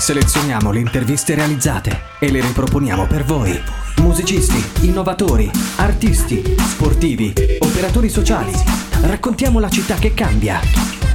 Selezioniamo le interviste realizzate e le riproponiamo per voi. Musicisti, innovatori, artisti, sportivi, operatori sociali. Raccontiamo la città che cambia.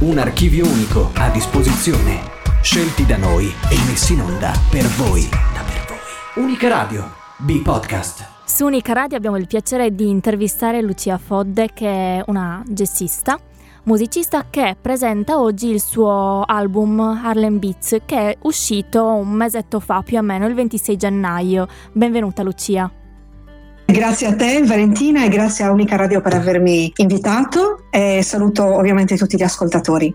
Un archivio unico a disposizione. Scelti da noi e messi in onda per voi. Unica Radio, B-Podcast. Su Unica Radio abbiamo il piacere di intervistare Lucia Fodde, che è una jazzista, musicista, che presenta oggi il suo album Harlem Beats, che è uscito un mesetto fa, più o meno il 26 gennaio. Benvenuta Lucia. Grazie a te Valentina e grazie a Unica Radio per avermi invitato e saluto ovviamente tutti gli ascoltatori.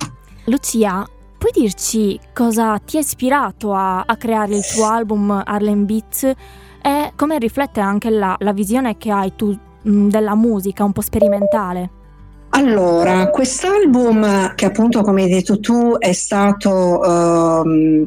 Lucia, puoi dirci cosa ti ha ispirato a creare il tuo album Harlem Beats e come riflette anche la visione che hai tu della musica un po' sperimentale? Allora, quest'album, che appunto come hai detto tu è stato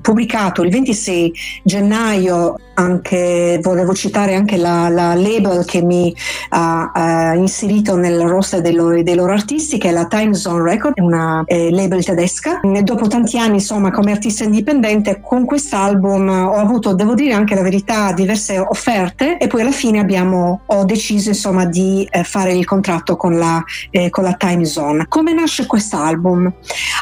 pubblicato il 26 gennaio, anche volevo citare anche la label che mi ha inserito nel roster dei loro artisti, che è la Timezone Records, una label tedesca. Dopo tanti anni insomma come artista indipendente, con quest'album ho avuto, devo dire anche la verità, diverse offerte e poi alla fine ho deciso insomma di fare il contratto con la Timezone. Come nasce quest'album?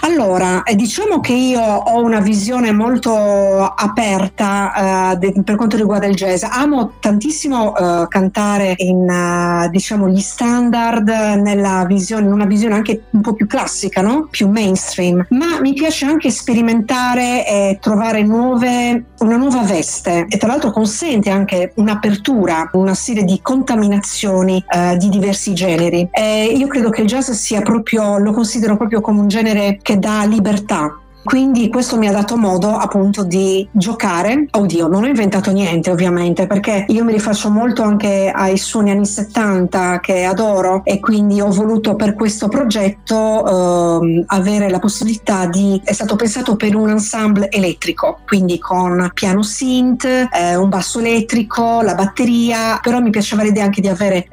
Allora, diciamo che io ho una visione molto aperta per quanto riguarda il jazz. Amo tantissimo cantare in diciamo gli standard, in una visione anche un po' più classica, no? Più mainstream, ma mi piace anche sperimentare e trovare una nuova veste, e tra l'altro consente anche un'apertura, una serie di contaminazioni di diversi generi, e io credo che il jazz sia proprio, lo considero proprio come un genere che dà libertà. Quindi questo mi ha dato modo appunto di giocare. Oddio, non ho inventato niente ovviamente, perché io mi rifaccio molto anche ai suoni anni 70 che adoro, e quindi ho voluto per questo progetto avere la possibilità è stato pensato per un ensemble elettrico, quindi con piano synth, un basso elettrico, la batteria, però mi piaceva l'idea anche di avere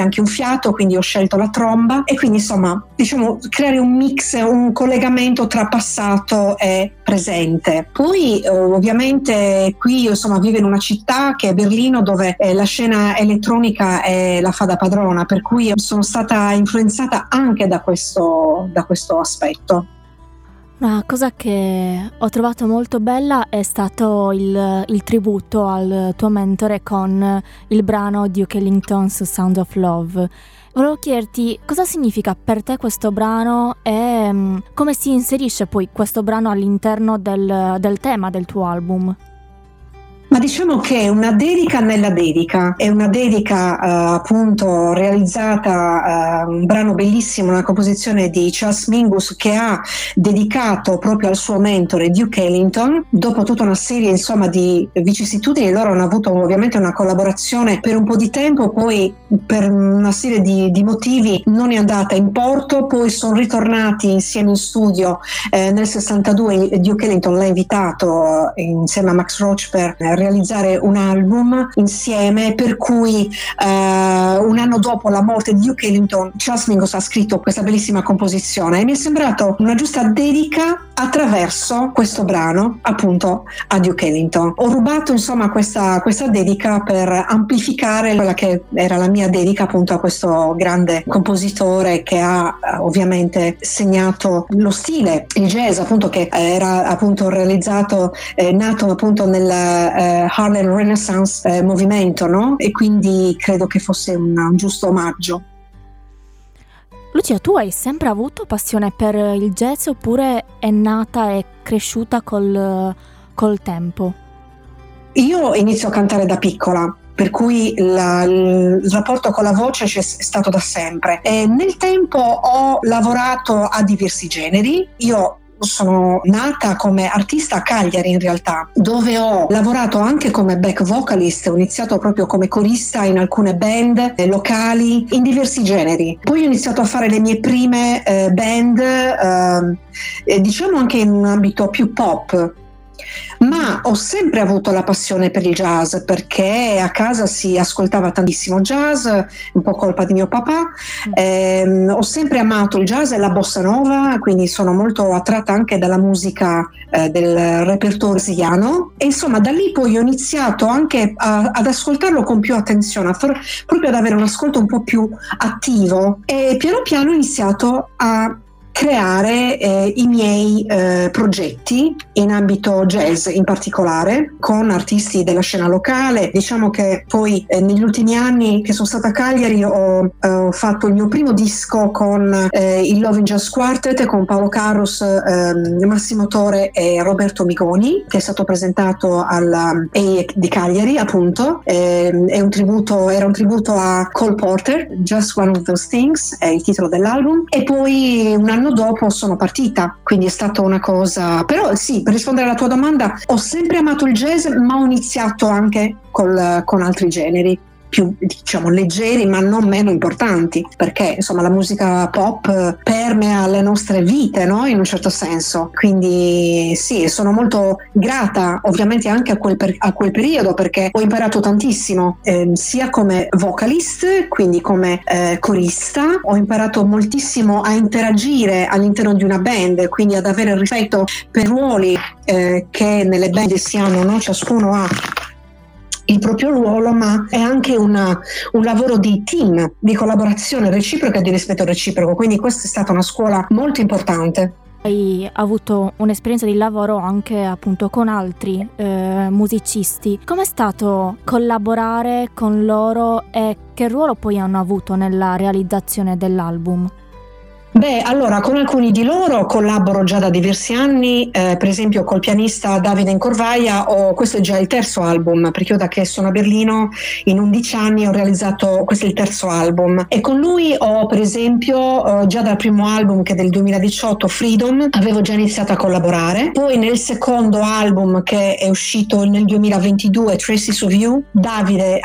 anche un fiato, quindi ho scelto la tromba, e quindi insomma diciamo creare un mix, un collegamento tra passato è presente. Poi ovviamente qui io insomma vivo in una città che è Berlino, dove la scena elettronica la fa da padrona, per cui sono stata influenzata anche da questo aspetto. Una cosa che ho trovato molto bella è stato il tributo al tuo mentore con il brano Duke Ellington's Sound of Love. Volevo chiederti cosa significa per te questo brano e come si inserisce poi questo brano all'interno del tema del tuo album? Ma diciamo che è una dedica nella dedica, è una dedica appunto realizzata, un brano bellissimo, una composizione di Charles Mingus che ha dedicato proprio al suo mentore Duke Ellington. Dopo tutta una serie insomma di vicissitudini, loro hanno avuto ovviamente una collaborazione per un po' di tempo, poi per una serie di motivi non è andata in porto, poi sono ritornati insieme in studio nel 62, Duke Ellington l'ha invitato insieme a Max Roach per realizzare un album insieme, per cui un anno dopo la morte di Duke Ellington, Charles Mingus ha scritto questa bellissima composizione e mi è sembrato una giusta dedica attraverso questo brano appunto a Duke Ellington. Ho rubato insomma questa dedica per amplificare quella che era la mia dedica appunto a questo grande compositore che ha ovviamente segnato lo stile, il jazz appunto, che era appunto realizzato, nato appunto nel Harlem Renaissance movimento, no? E quindi credo che fosse un giusto omaggio. Lucia, tu hai sempre avuto passione per il jazz oppure è nata e cresciuta col tempo? Io inizio a cantare da piccola, per cui il rapporto con la voce c'è stato da sempre. E nel tempo ho lavorato a diversi generi. Io sono nata come artista a Cagliari in realtà, dove ho lavorato anche come back vocalist, ho iniziato proprio come corista in alcune band locali in diversi generi, poi ho iniziato a fare le mie prime band diciamo anche in un ambito più pop, Ma ho sempre avuto la passione per il jazz, perché a casa si ascoltava tantissimo jazz, un po' colpa di mio papà. Ho sempre amato il jazz e la bossa nova, quindi sono molto attratta anche dalla musica del repertorio brasiliano. E insomma, da lì poi ho iniziato anche ad ascoltarlo con più attenzione, proprio ad avere un ascolto un po' più attivo, e piano piano ho iniziato a creare i miei progetti in ambito jazz, in particolare con artisti della scena locale. Diciamo che poi negli ultimi anni che sono stata a Cagliari ho fatto il mio primo disco con il Love in Jazz Quartet, con Paolo Carrus, Massimo Tore e Roberto Migoni, che è stato presentato alla EIEC di Cagliari, appunto. Era un tributo a Cole Porter, Just One of Those Things è il titolo dell'album. E poi un anno dopo sono partita, quindi è stata una cosa. Però sì, per rispondere alla tua domanda, ho sempre amato il jazz, ma ho iniziato anche con altri generi più, diciamo, leggeri, ma non meno importanti, perché insomma la musica pop permea le nostre vite, no? In un certo senso. Quindi sì, sono molto grata ovviamente anche a quel periodo, perché ho imparato tantissimo, sia come vocalist, quindi come corista. Ho imparato moltissimo a interagire all'interno di una band, quindi ad avere rispetto per ruoli che nelle band si hanno, no? Ciascuno ha il proprio ruolo, ma è anche un lavoro di team, di collaborazione reciproca e di rispetto reciproco, quindi questa è stata una scuola molto importante. Hai avuto un'esperienza di lavoro anche appunto con altri musicisti. Com'è stato collaborare con loro e che ruolo poi hanno avuto nella realizzazione dell'album? Beh, allora, con alcuni di loro collaboro già da diversi anni, per esempio col pianista Davide Incorvaia. Questo è già il terzo album, perché io da che sono a Berlino in 11 anni ho realizzato, questo è il terzo album, e con lui ho, per esempio, già dal primo album, che è del 2018, Freedom, avevo già iniziato a collaborare. Poi nel secondo album, che è uscito nel 2022, Traces of You, Davide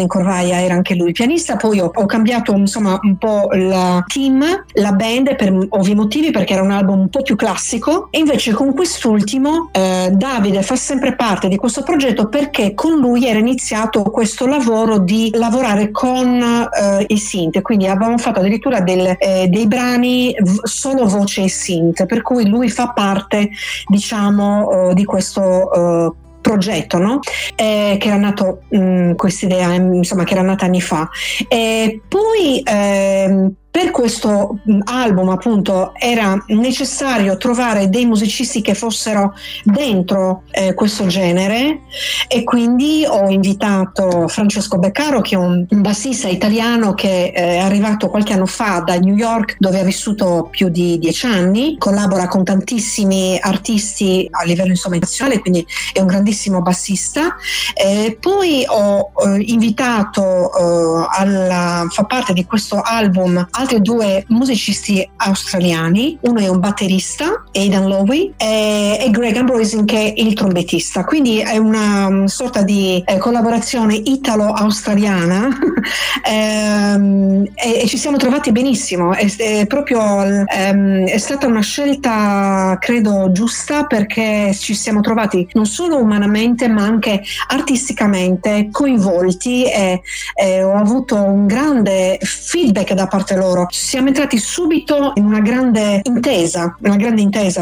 Incorvaia era anche lui il pianista. Poi ho cambiato insomma un po' la team, la band, per ovvi motivi, perché era un album un po' più classico, e invece con quest'ultimo Davide fa sempre parte di questo progetto, perché con lui era iniziato questo lavoro di lavorare con i synth, quindi avevamo fatto addirittura dei brani solo voce e synth, per cui lui fa parte, diciamo, di questo progetto, no? Che era nato, questa idea, insomma, che era nata anni fa. E poi per questo album, appunto, era necessario trovare dei musicisti che fossero dentro questo genere, e quindi ho invitato Francesco Beccaro, che è un bassista italiano che è arrivato qualche anno fa da New York, dove ha vissuto più di 10 anni, collabora con tantissimi artisti a livello internazionale, quindi è un grandissimo bassista. Poi ho invitato fa parte di questo album altri 2 musicisti australiani. Uno è un batterista, Aidan Lowe, e Greg Ambroisine, che è il trombettista. Quindi è una sorta di collaborazione italo-australiana e ci siamo trovati benissimo. È proprio è stata una scelta, credo, giusta, perché ci siamo trovati non solo umanamente, ma anche artisticamente coinvolti, e ho avuto un grande feedback da parte loro. Siamo entrati subito in una grande intesa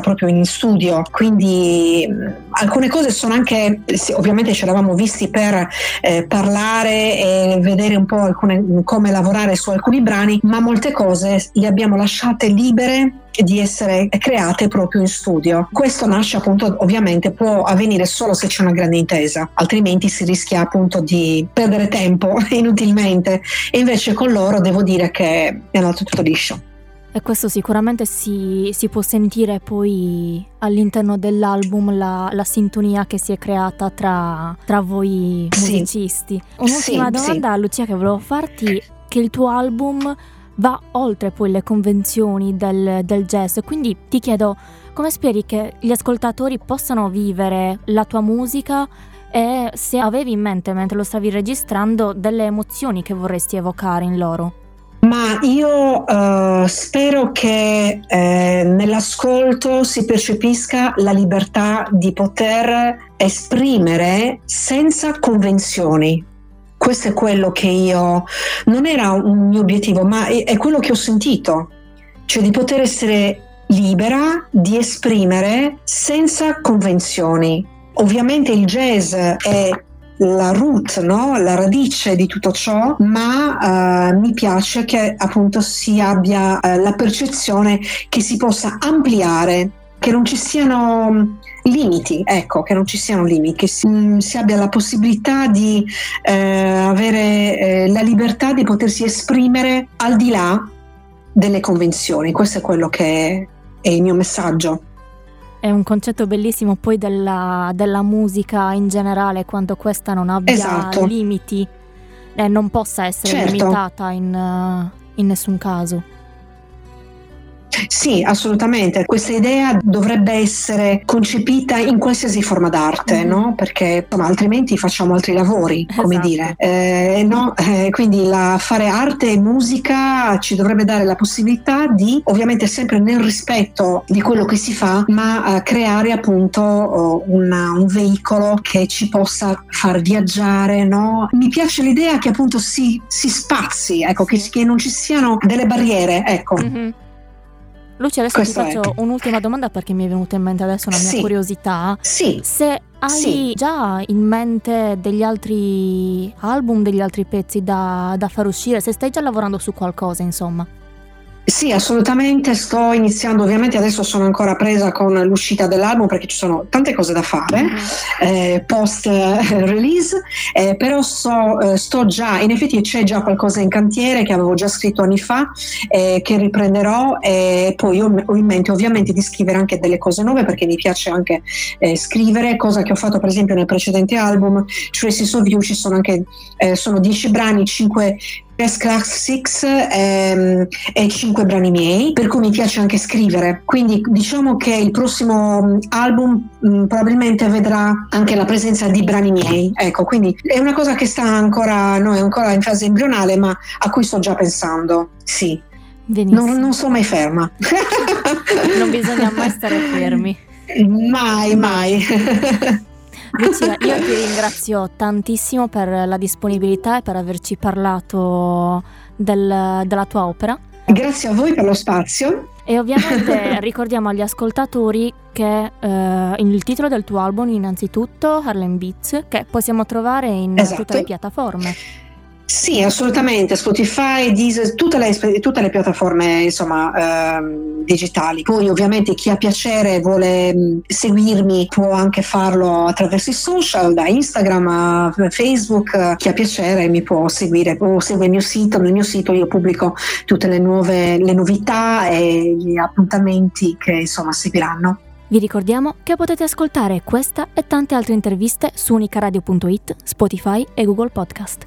proprio in studio, quindi alcune cose sono anche, ovviamente ci eravamo visti per parlare e vedere un po' come lavorare su alcuni brani, ma molte cose le abbiamo lasciate libere di essere create proprio in studio. Questo nasce, appunto, ovviamente può avvenire solo se c'è una grande intesa, altrimenti si rischia appunto di perdere tempo inutilmente, e invece con loro devo dire che è andato tutto liscio. E questo sicuramente si può sentire poi all'interno dell'album, la sintonia che si è creata tra voi musicisti. Sì. Un'ultima domanda, sì. Lucia, che volevo farti, che il tuo album va oltre poi le convenzioni del jazz, quindi ti chiedo come speri che gli ascoltatori possano vivere la tua musica, e se avevi in mente, mentre lo stavi registrando, delle emozioni che vorresti evocare in loro. Ma io spero che nell'ascolto si percepisca la libertà di poter esprimere senza convenzioni. Questo è quello che io, non era un mio obiettivo, ma è quello che ho sentito, cioè di poter essere libera di esprimere senza convenzioni. Ovviamente il jazz è la root, no? La radice di tutto ciò, ma mi piace che appunto si abbia la percezione che si possa ampliare, che non ci siano limiti, ecco, che non ci siano limiti, che si abbia la possibilità di avere la libertà di potersi esprimere al di là delle convenzioni. Questo è quello che è il mio messaggio. È un concetto bellissimo poi della musica in generale, quando questa non abbia limiti, non possa essere limitata in nessun caso. Sì, assolutamente. Questa idea dovrebbe essere concepita in qualsiasi forma d'arte, no? Perché altrimenti facciamo altri lavori, come dire. No? Quindi fare arte e musica ci dovrebbe dare la possibilità di, ovviamente sempre nel rispetto di quello che si fa, ma creare appunto un veicolo che ci possa far viaggiare, no? Mi piace l'idea che appunto si spazi, ecco, che non ci siano delle barriere, ecco. Mm-hmm. Lucia, adesso questo ti faccio un'ultima domanda perché mi è venuta in mente adesso una mia curiosità. Sì. Se hai già in mente degli altri album, degli altri pezzi da far uscire, se stai già lavorando su qualcosa, insomma. Sì, assolutamente, sto iniziando, ovviamente adesso sono ancora presa con l'uscita dell'album perché ci sono tante cose da fare post release, però sto già, in effetti c'è già qualcosa in cantiere che avevo già scritto anni fa, che riprenderò, e poi ho in mente ovviamente di scrivere anche delle cose nuove perché mi piace anche scrivere, cosa che ho fatto per esempio nel precedente album, Traces of You, ci sono anche sono 10 brani, 5 classics e 5 brani miei, per cui mi piace anche scrivere, quindi diciamo che il prossimo album probabilmente vedrà anche la presenza di brani miei, ecco, quindi è una cosa che sta ancora, no, è ancora in fase embrionale, ma a cui sto già pensando, sì. Benissimo. Non sono mai ferma. Non bisogna mai stare fermi, mai. Lucia, io ti ringrazio tantissimo per la disponibilità e per averci parlato della tua opera. Grazie a voi per lo spazio. E ovviamente ricordiamo agli ascoltatori che il titolo del tuo album innanzitutto, Harlem Beats, che possiamo trovare in tutte le piattaforme. Sì, assolutamente, Spotify, Deezer, tutte le piattaforme insomma digitali. Poi ovviamente chi ha piacere e vuole seguirmi può anche farlo attraverso i social, da Instagram a Facebook, chi ha piacere mi può seguire o segue il mio sito. Nel mio sito io pubblico tutte le novità e gli appuntamenti che insomma seguiranno. Vi ricordiamo che potete ascoltare questa e tante altre interviste su unicaradio.it, Spotify e Google Podcast.